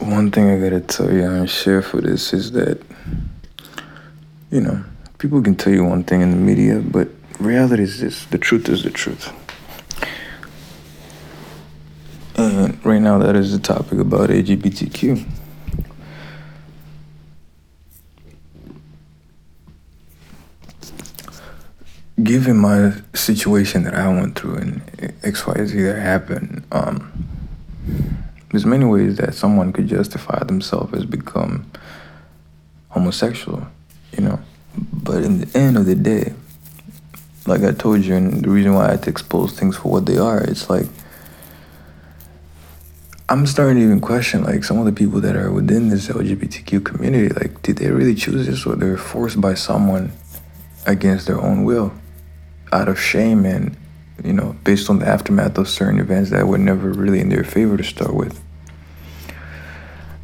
One thing I gotta tell you and share for this is that, people can tell you one thing in the media, but reality is this. The truth is the truth. And right now, that is the topic about LGBTQ. Given my situation that I went through and XYZ that happened, there's many ways that someone could justify themselves as become homosexual, But in the end of the day, like I told you, and the reason why I had to expose things for what they are, it's like, I'm starting to even question, like, some of the people that are within this LGBTQ community, like, did they really choose this, or they're forced by someone against their own will, out of shame and, based on the aftermath of certain events that were never really in their favor to start with.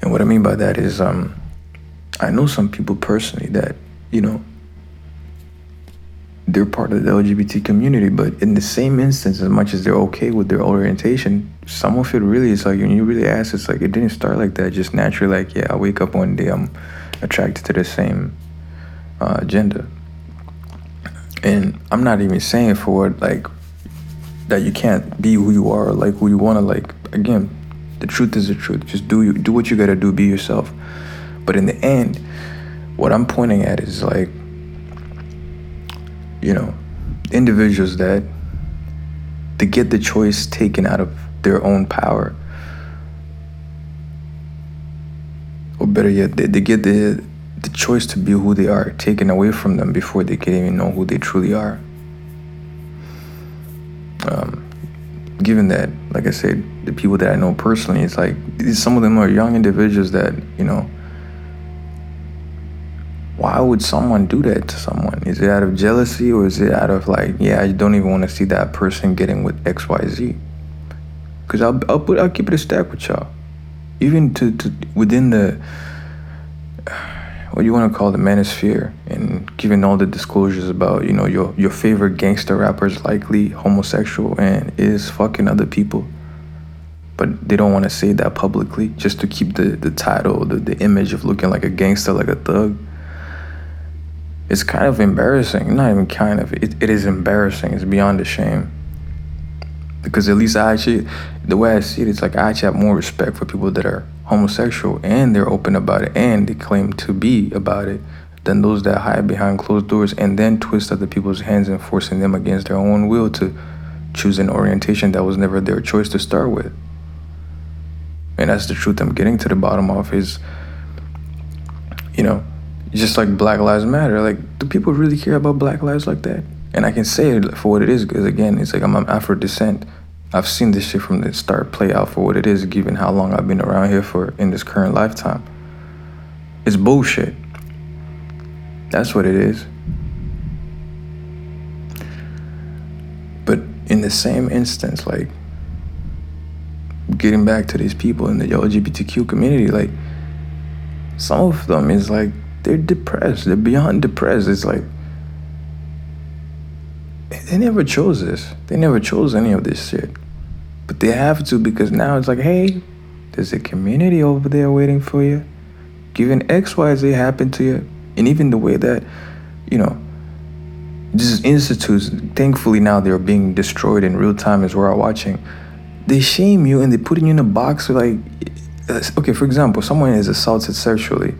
And what I mean by that is, I know some people personally that, they're part of the LGBT community, but in the same instance, as much as they're okay with their orientation, some of it really is like, when you really ask, it's like, it didn't start like that, just naturally, like, yeah, I wake up one day, I'm attracted to the same gender. And I'm not even saying for it, like, that you can't be who you are, or like who you want to, like, again, the truth is the truth. Just do what you got to do, be yourself. But in the end, what I'm pointing at is, like, individuals that they get the choice taken out of their own power, or better yet, they get the choice to be who they are taken away from them before they can even know who they truly are. Given that, like I said, the people that I know personally, it's like some of them are young individuals that, why would someone do that to someone? Is it out of jealousy, or is it out of like, yeah, I don't even want to see that person getting with XYZ? Because I'll keep it a stack with y'all. Even to within the, what do you want to call, the manosphere, and given all the disclosures about, your favorite gangster rapper is likely homosexual and is fucking other people. But they don't want to say that publicly just to keep the title, the image of looking like a gangster, like a thug. It's kind of embarrassing. Not even kind of. It is embarrassing. It's beyond a shame. Because at least the way I see it, it's like I actually have more respect for people that are homosexual and they're open about it and they claim to be about it than those that hide behind closed doors and then twist other people's hands and forcing them against their own will to choose an orientation that was never their choice to start with. And that's the truth I'm getting to the bottom of is, just like Black Lives Matter, like, do people really care about Black lives like that? And I can say it for what it is, because again, it's like I'm of Afro descent. I've seen this shit from the start play out for what it is, given how long I've been around here for in this current lifetime. It's bullshit. That's what it is. But in the same instance, like, getting back to these people in the LGBTQ community, like, some of them is like, they're depressed. They're beyond depressed. It's like, they never chose this. They never chose any of this shit. But they have to, because now it's like, hey, there's a community over there waiting for you. Given XYZ happened to you. And even the way that, these institutes, thankfully now they're being destroyed in real time as we're watching. They shame you and they're putting you in a box with, like, okay, for example, someone is assaulted sexually.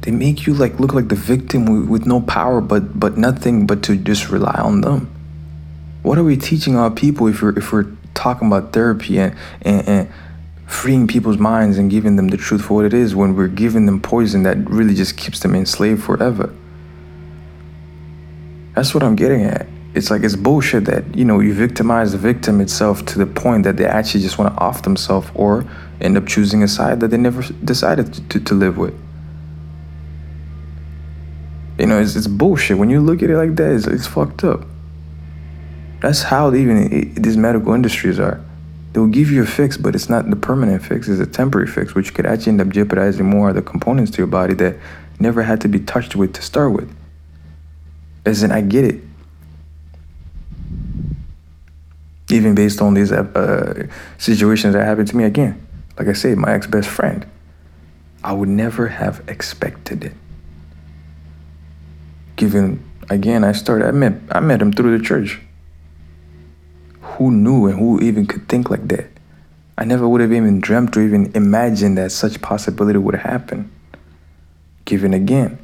They make you like look like the victim with no power, but nothing but to just rely on them. What are we teaching our people if we're talking about therapy and freeing people's minds and giving them the truth for what it is when we're giving them poison that really just keeps them enslaved forever? That's what I'm getting at. It's like, it's bullshit that, you victimize the victim itself to the point that they actually just want to off themselves or end up choosing a side that they never decided to live with. It's bullshit. When you look at it like that, it's fucked up. That's how these medical industries are. They'll give you a fix, but it's not the permanent fix. It's a temporary fix, which could actually end up jeopardizing more of the components to your body that never had to be touched with to start with. As in, I get it. Even based on these situations that happened to me again. Like I said, my ex-best friend. I would never have expected it. Given, again, I met him through the church. Who knew and who even could think like that? I never would have even dreamt or even imagined that such possibility would happen. Given, again,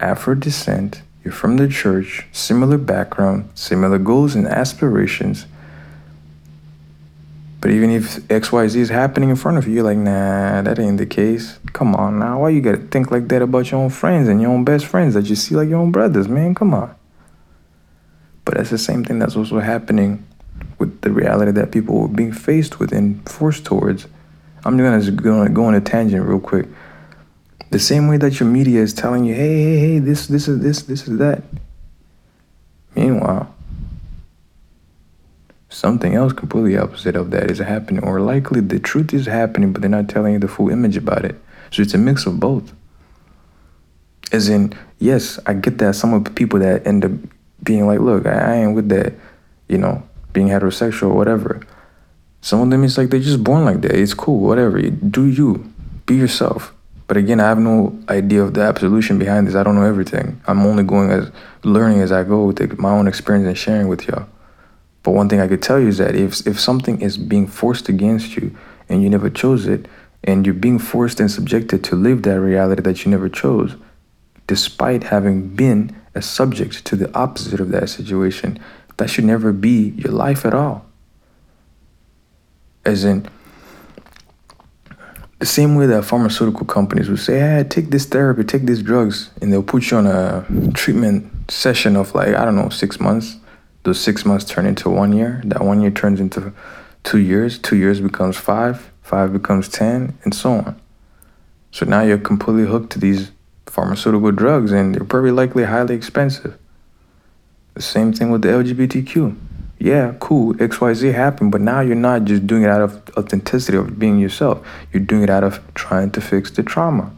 Afro descent, you're from the church, similar background, similar goals and aspirations. But even if XYZ is happening in front of you, you're like, nah, that ain't the case. Come on now, why you gotta think like that about your own friends and your own best friends that you see like your own brothers, man? Come on. But that's the same thing that's also happening with the reality that people were being faced with and forced towards. I'm just gonna go on a tangent real quick. The same way that your media is telling you, hey, this is that. Meanwhile, something else completely opposite of that is happening, or likely the truth is happening, but they're not telling you the full image about it. So it's a mix of both. As in, yes, I get that some of the people that end up being like, look, I ain't with that, you know, being heterosexual or whatever. Some of them, it's like they're just born like that. It's cool, whatever. Do you. Be yourself. But again, I have no idea of the absolution behind this. I don't know everything. I'm only going as learning as I go with my own experience and sharing with y'all. But one thing I could tell you is that if something is being forced against you and you never chose it, and you're being forced and subjected to live that reality that you never chose, despite having been a subject to the opposite of that situation, that should never be your life at all. As in, the same way that pharmaceutical companies will say, hey, take this therapy, take these drugs, and they'll put you on a treatment session of like, I don't know, 6 months. Those 6 months turn into 1 year. That 1 year turns into 2 years. 2 years becomes 5 becomes 10, and so on. So now you're completely hooked to these pharmaceutical drugs, and they're probably likely highly expensive. The same thing with the LGBTQ. Yeah, cool, XYZ happened, but now you're not just doing it out of authenticity of being yourself. You're doing it out of trying to fix the trauma.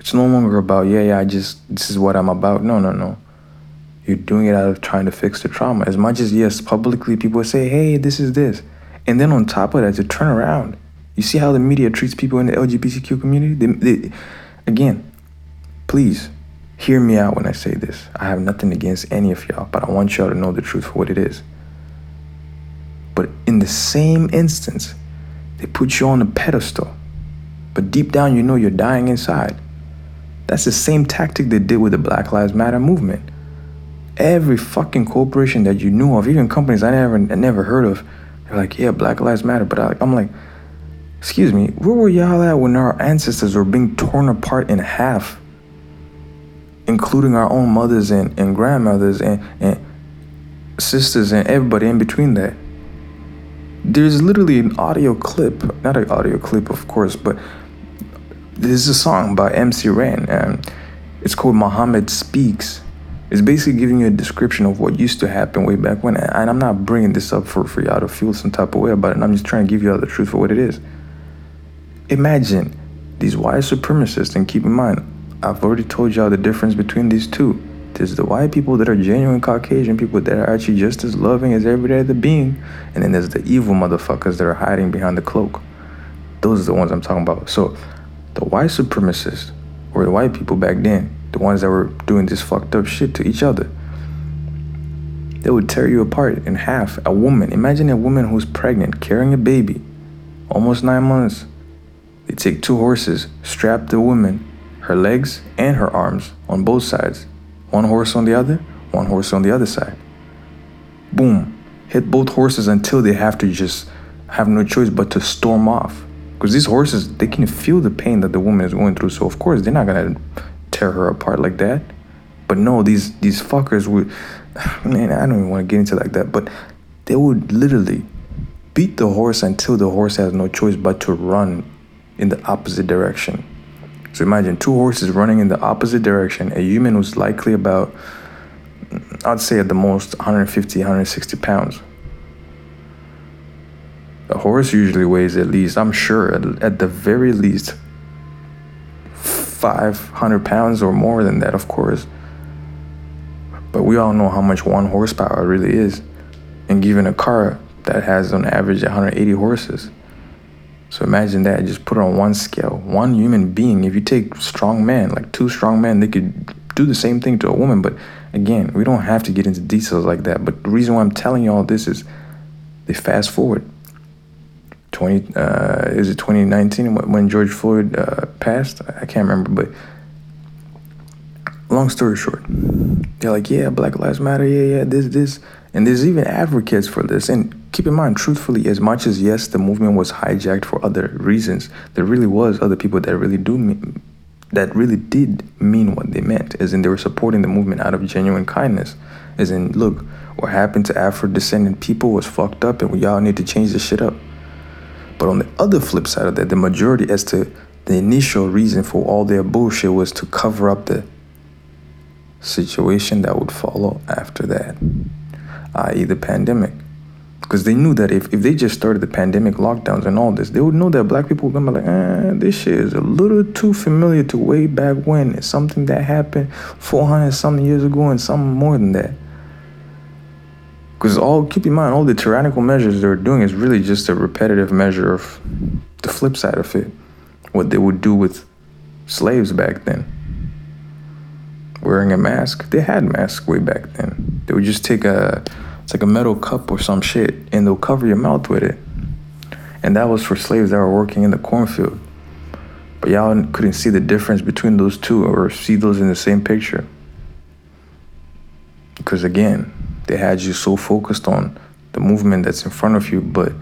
It's no longer about, this is what I'm about. No. You're doing it out of trying to fix the trauma. As much as, yes, publicly people say, hey, this is this. And then on top of that, to turn around. You see how the media treats people in the LGBTQ community? They, again, please. Hear me out when I say this. I have nothing against any of y'all, but I want y'all to know the truth for what it is. But in the same instance, they put you on a pedestal, but deep down you know you're dying inside. That's the same tactic they did with the Black Lives Matter movement. Every fucking corporation that you knew of, even companies I never heard of, they're like, yeah, Black Lives Matter, but I'm like, excuse me, where were y'all at when our ancestors were being torn apart in half? Including our own mothers and grandmothers and sisters and everybody in between that. There's literally an audio clip, not an audio clip, of course, but there's a song by MC Ren, and it's called Muhammad Speaks. It's basically giving you a description of what used to happen way back when, and I'm not bringing this up for y'all to feel some type of way about it, and I'm just trying to give y'all the truth for what it is. Imagine these white supremacists, and keep in mind, I've already told y'all the difference between these two. There's the white people that are genuine Caucasian people that are actually just as loving as every other being. And then there's the evil motherfuckers that are hiding behind the cloak. Those are the ones I'm talking about. So the white supremacists, or the white people back then, the ones that were doing this fucked up shit to each other, they would tear you apart in half. A woman, imagine a woman who's pregnant, carrying a baby, almost 9 months. They take 2 horses, strap the woman, her legs and her arms on both sides. 1 horse on the other, 1 horse on the other side. Boom. Hit both horses until they have to just have no choice but to storm off. Because these horses, they can feel the pain that the woman is going through. So of course, they're not going to tear her apart like that. But no, these fuckers would... Man, I don't even want to get into it like that. But they would literally beat the horse until the horse has no choice but to run in the opposite direction. So imagine 2 horses running in the opposite direction. A human who's likely about, I'd say at the most, 150, 160 pounds. A horse usually weighs at least, I'm sure, at the very least, 500 pounds or more than that, of course. But we all know how much 1 horsepower really is. And given a car that has on average 180 horses. So imagine that, just put it on one scale. One human being, if you take strong men, like two strong men, they could do the same thing to a woman. But again, we don't have to get into details like that. But the reason why I'm telling you all this is they fast forward. 2019 when George Floyd passed? I can't remember, but long story short, they're like, yeah, Black Lives Matter, yeah, this. And there's even advocates for this. And keep in mind, truthfully, as much as, yes, the movement was hijacked for other reasons, there really was other people that really did mean what they meant, as in they were supporting the movement out of genuine kindness. As in, look, what happened to Afro-descendant people was fucked up and we all need to change this shit up. But on the other flip side of that, the majority as to the initial reason for all their bullshit was to cover up the situation that would follow after that, i.e. the pandemic. Because they knew that if they just started the pandemic lockdowns and all this, they would know that black people would be like, this shit is a little too familiar to way back when. It's something that happened 400-something years ago and something more than that. Because keep in mind, all the tyrannical measures they're doing is really just a repetitive measure of the flip side of it. What they would do with slaves back then. Wearing a mask. They had masks way back then. They would just take it's like a metal cup or some shit, and they'll cover your mouth with it. And that was for slaves that were working in the cornfield. But y'all couldn't see the difference between those two or see those in the same picture. Because again, they had you so focused on the movement that's in front of you, but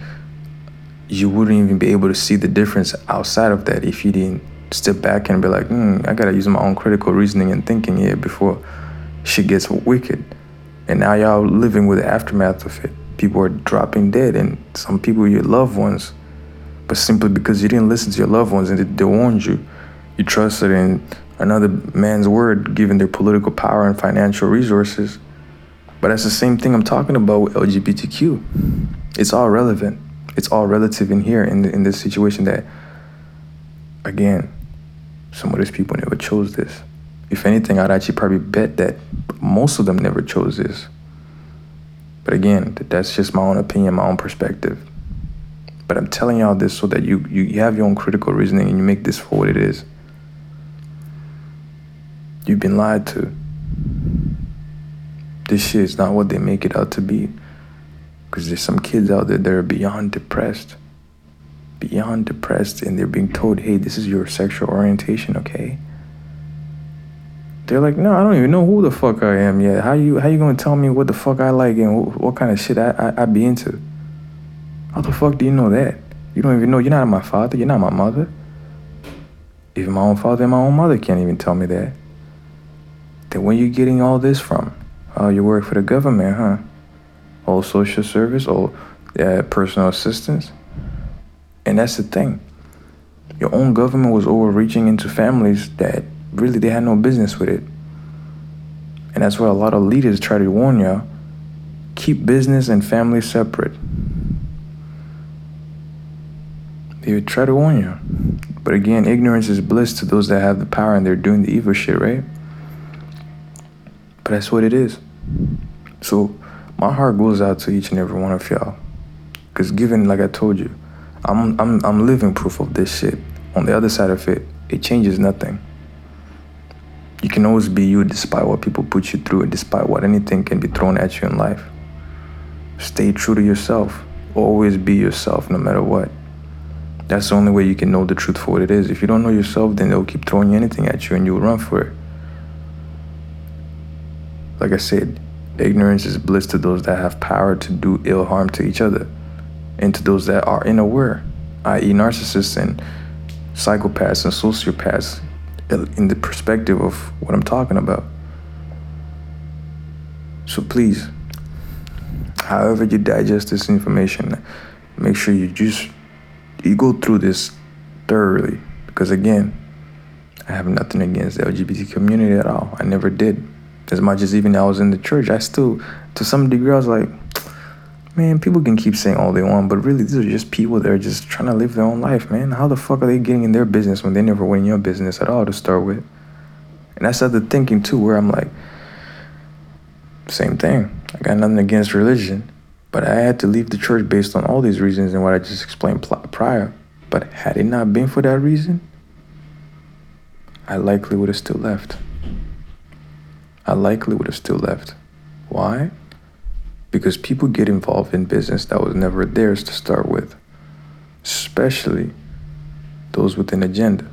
you wouldn't even be able to see the difference outside of that if you didn't step back and be like, I gotta use my own critical reasoning and thinking here before shit gets wicked. And now y'all living with the aftermath of it. People are dropping dead, and some people, your loved ones, but simply because you didn't listen to your loved ones and they warned you, you trusted in another man's word given their political power and financial resources. But that's the same thing I'm talking about with LGBTQ. It's all relevant. It's all relative in here, in this situation that, again, some of these people never chose this. If anything, I'd actually probably bet that most of them never chose this. But again, that's just my own opinion, my own perspective. But I'm telling y'all this so that you have your own critical reasoning and you make this for what it is. You've been lied to. This shit is not what they make it out to be. Because there's some kids out there that are beyond depressed, and they're being told, hey, this is your sexual orientation, okay? They're like, no, I don't even know who the fuck I am yet. How you gonna tell me what the fuck I like and what kind of shit I be into? How the fuck do you know that? You don't even know. You're not my father, you're not my mother. Even my own father and my own mother can't even tell me that. Then where are you getting all this from? Oh, you work for the government, huh? All social service, all personal assistance. And that's the thing. Your own government was overreaching into families that really they had no business with it. And that's where a lot of leaders try to warn y'all. Keep business and family separate. They would try to warn you. But again, ignorance is bliss to those that have the power and they're doing the evil shit, right? But that's what it is. So my heart goes out to each and every one of y'all. Because given, like I told you, I'm living proof of this shit. On the other side of it, it changes nothing. You can always be you despite what people put you through and despite what anything can be thrown at you in life. Stay true to yourself. Always be yourself no matter what. That's the only way you can know the truth for what it is. If you don't know yourself, then they'll keep throwing anything at you and you'll run for it. Like I said, ignorance is bliss to those that have power to do ill harm to each other and to those that are unaware, i.e. narcissists and psychopaths and sociopaths, in the perspective of what I'm talking about. So please, however you digest this information, make sure you go through this thoroughly. Because again, I have nothing against the LGBT community at all. I never did. As much as even I was in the church, I still, to some degree, I was like, man, people can keep saying all they want, but really, these are just people that are just trying to live their own life, man. How the fuck are they getting in their business when they never went in your business at all to start with? And I started thinking, too, where I'm like, same thing. I got nothing against religion, but I had to leave the church based on all these reasons and what I just explained prior. But had it not been for that reason, I likely would have still left. Why? Because people get involved in business that was never theirs to start with, especially those with an agenda.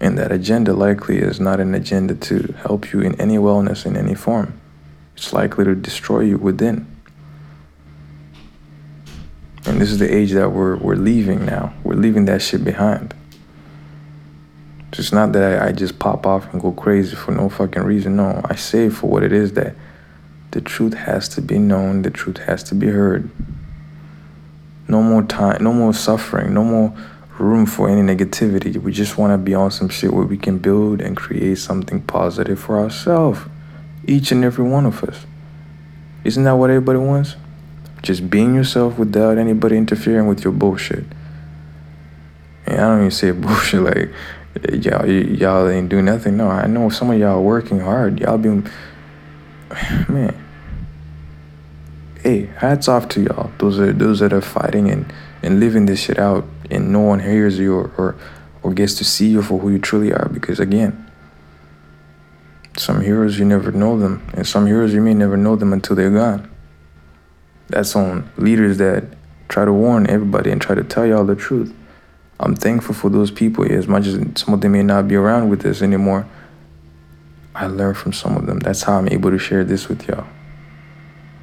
And that agenda likely is not an agenda to help you in any wellness in any form. It's likely to destroy you within. And this is the age that we're leaving now. We're leaving that shit behind. It's not that I just pop off and go crazy for no fucking reason. No, I say for what it is, that the truth has to be known. The truth has to be heard. No more time, no more suffering, no more room for any negativity. We just want to be on some shit where we can build and create something positive for ourselves. Each and every one of us. Isn't that what everybody wants? Just being yourself without anybody interfering with your bullshit. And I don't even say bullshit like, y'all ain't do nothing. No, I know some of y'all are working hard. Y'all been... Man. Hey, hats off to y'all. Those that are fighting and living this shit out, and no one hears you or gets to see you for who you truly are. Because again, some heroes, you never know them. And some heroes, you may never know them until they're gone. That's on leaders that try to warn everybody and try to tell y'all the truth. I'm thankful for those people. As much as some of them may not be around with us anymore, I learned from some of them. That's how I'm able to share this with y'all.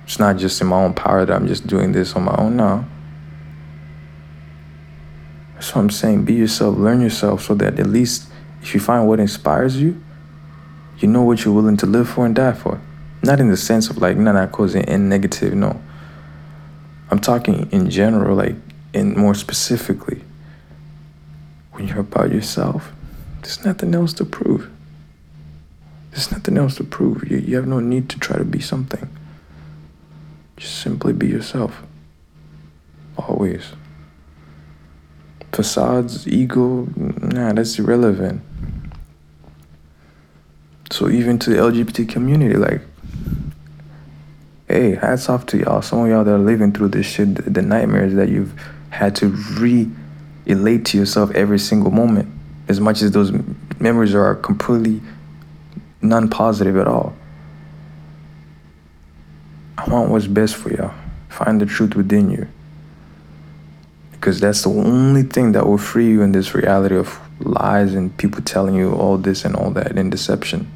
It's not just in my own power that I'm just doing this on my own now. That's what I'm saying. Be yourself. Learn yourself, so that at least if you find what inspires you, you know what you're willing to live for and die for. Not in the sense of like, not causing any negative, no. I'm talking in general, like, and more specifically. When you're about yourself, there's nothing else to prove. You have no need to try to be something. Just simply be yourself. Always. Facades, ego, nah, that's irrelevant. So even to the LGBT community, like, hey, hats off to y'all. Some of y'all that are living through this shit, the nightmares that you've had to relate to yourself every single moment, as much as those memories are completely non-positive at all. I want what's best for y'all. Find the truth within you, because that's the only thing that will free you in this reality of lies and people telling you all this and all that and deception.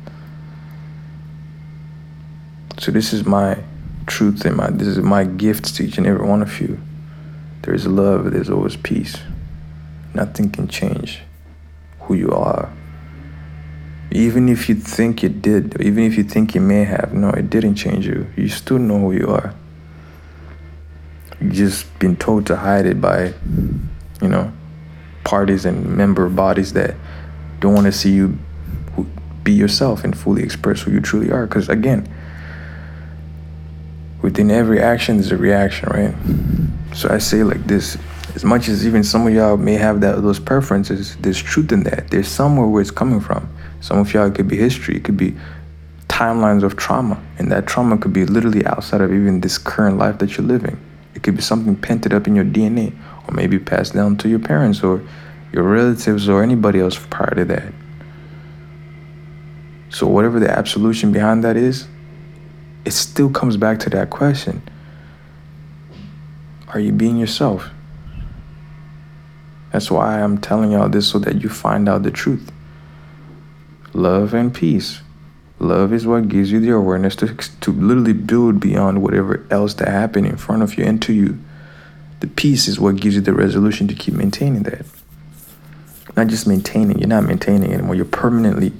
So this is my truth and this is my gift to each and every one of you. There is love. There's always peace. Nothing can change who you are. Even if you think it did, even if you think it may have, no, it didn't change you. You still know who you are. You've just been told to hide it by, you know, parties and member bodies that don't want to see you be yourself and fully express who you truly are. Because again, within every action is a reaction, right? So I say like this. As much as even some of y'all may have those preferences, there's truth in that. There's somewhere where it's coming from. Some of y'all, it could be history. It could be timelines of trauma. And that trauma could be literally outside of even this current life that you're living. It could be something painted up in your DNA, or maybe passed down to your parents or your relatives or anybody else prior to that. So whatever the absolution behind that is, it still comes back to that question. Are you being yourself? That's why I'm telling y'all this, so that you find out the truth. Love and peace. Love is what gives you the awareness to literally build beyond whatever else that happened in front of you and to you. The peace is what gives you the resolution to keep maintaining that. Not just maintaining. You're not maintaining anymore. You're permanently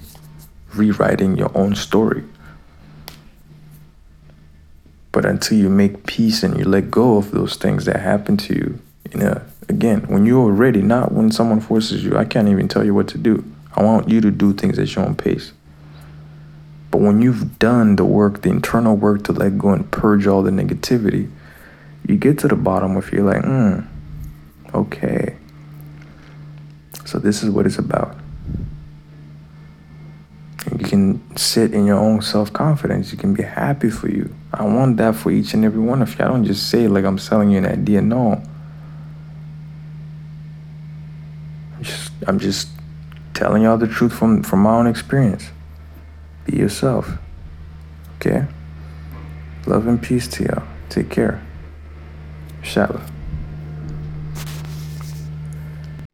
rewriting your own story. But until you make peace and you let go of those things that happened to you, again, when you're ready, not when someone forces you. I can't even tell you what to do. I want you to do things at your own pace. But when you've done the work, the internal work to let go and purge all the negativity, you get to the bottom of it. You're like, okay. So this is what it's about. And you can sit in your own self-confidence. You can be happy for you. I want that for each and every one of you. I don't just say it like I'm selling you an idea. No. I'm just telling y'all the truth from my own experience. Be yourself. Okay? Love and peace to y'all. Take care. Shalom.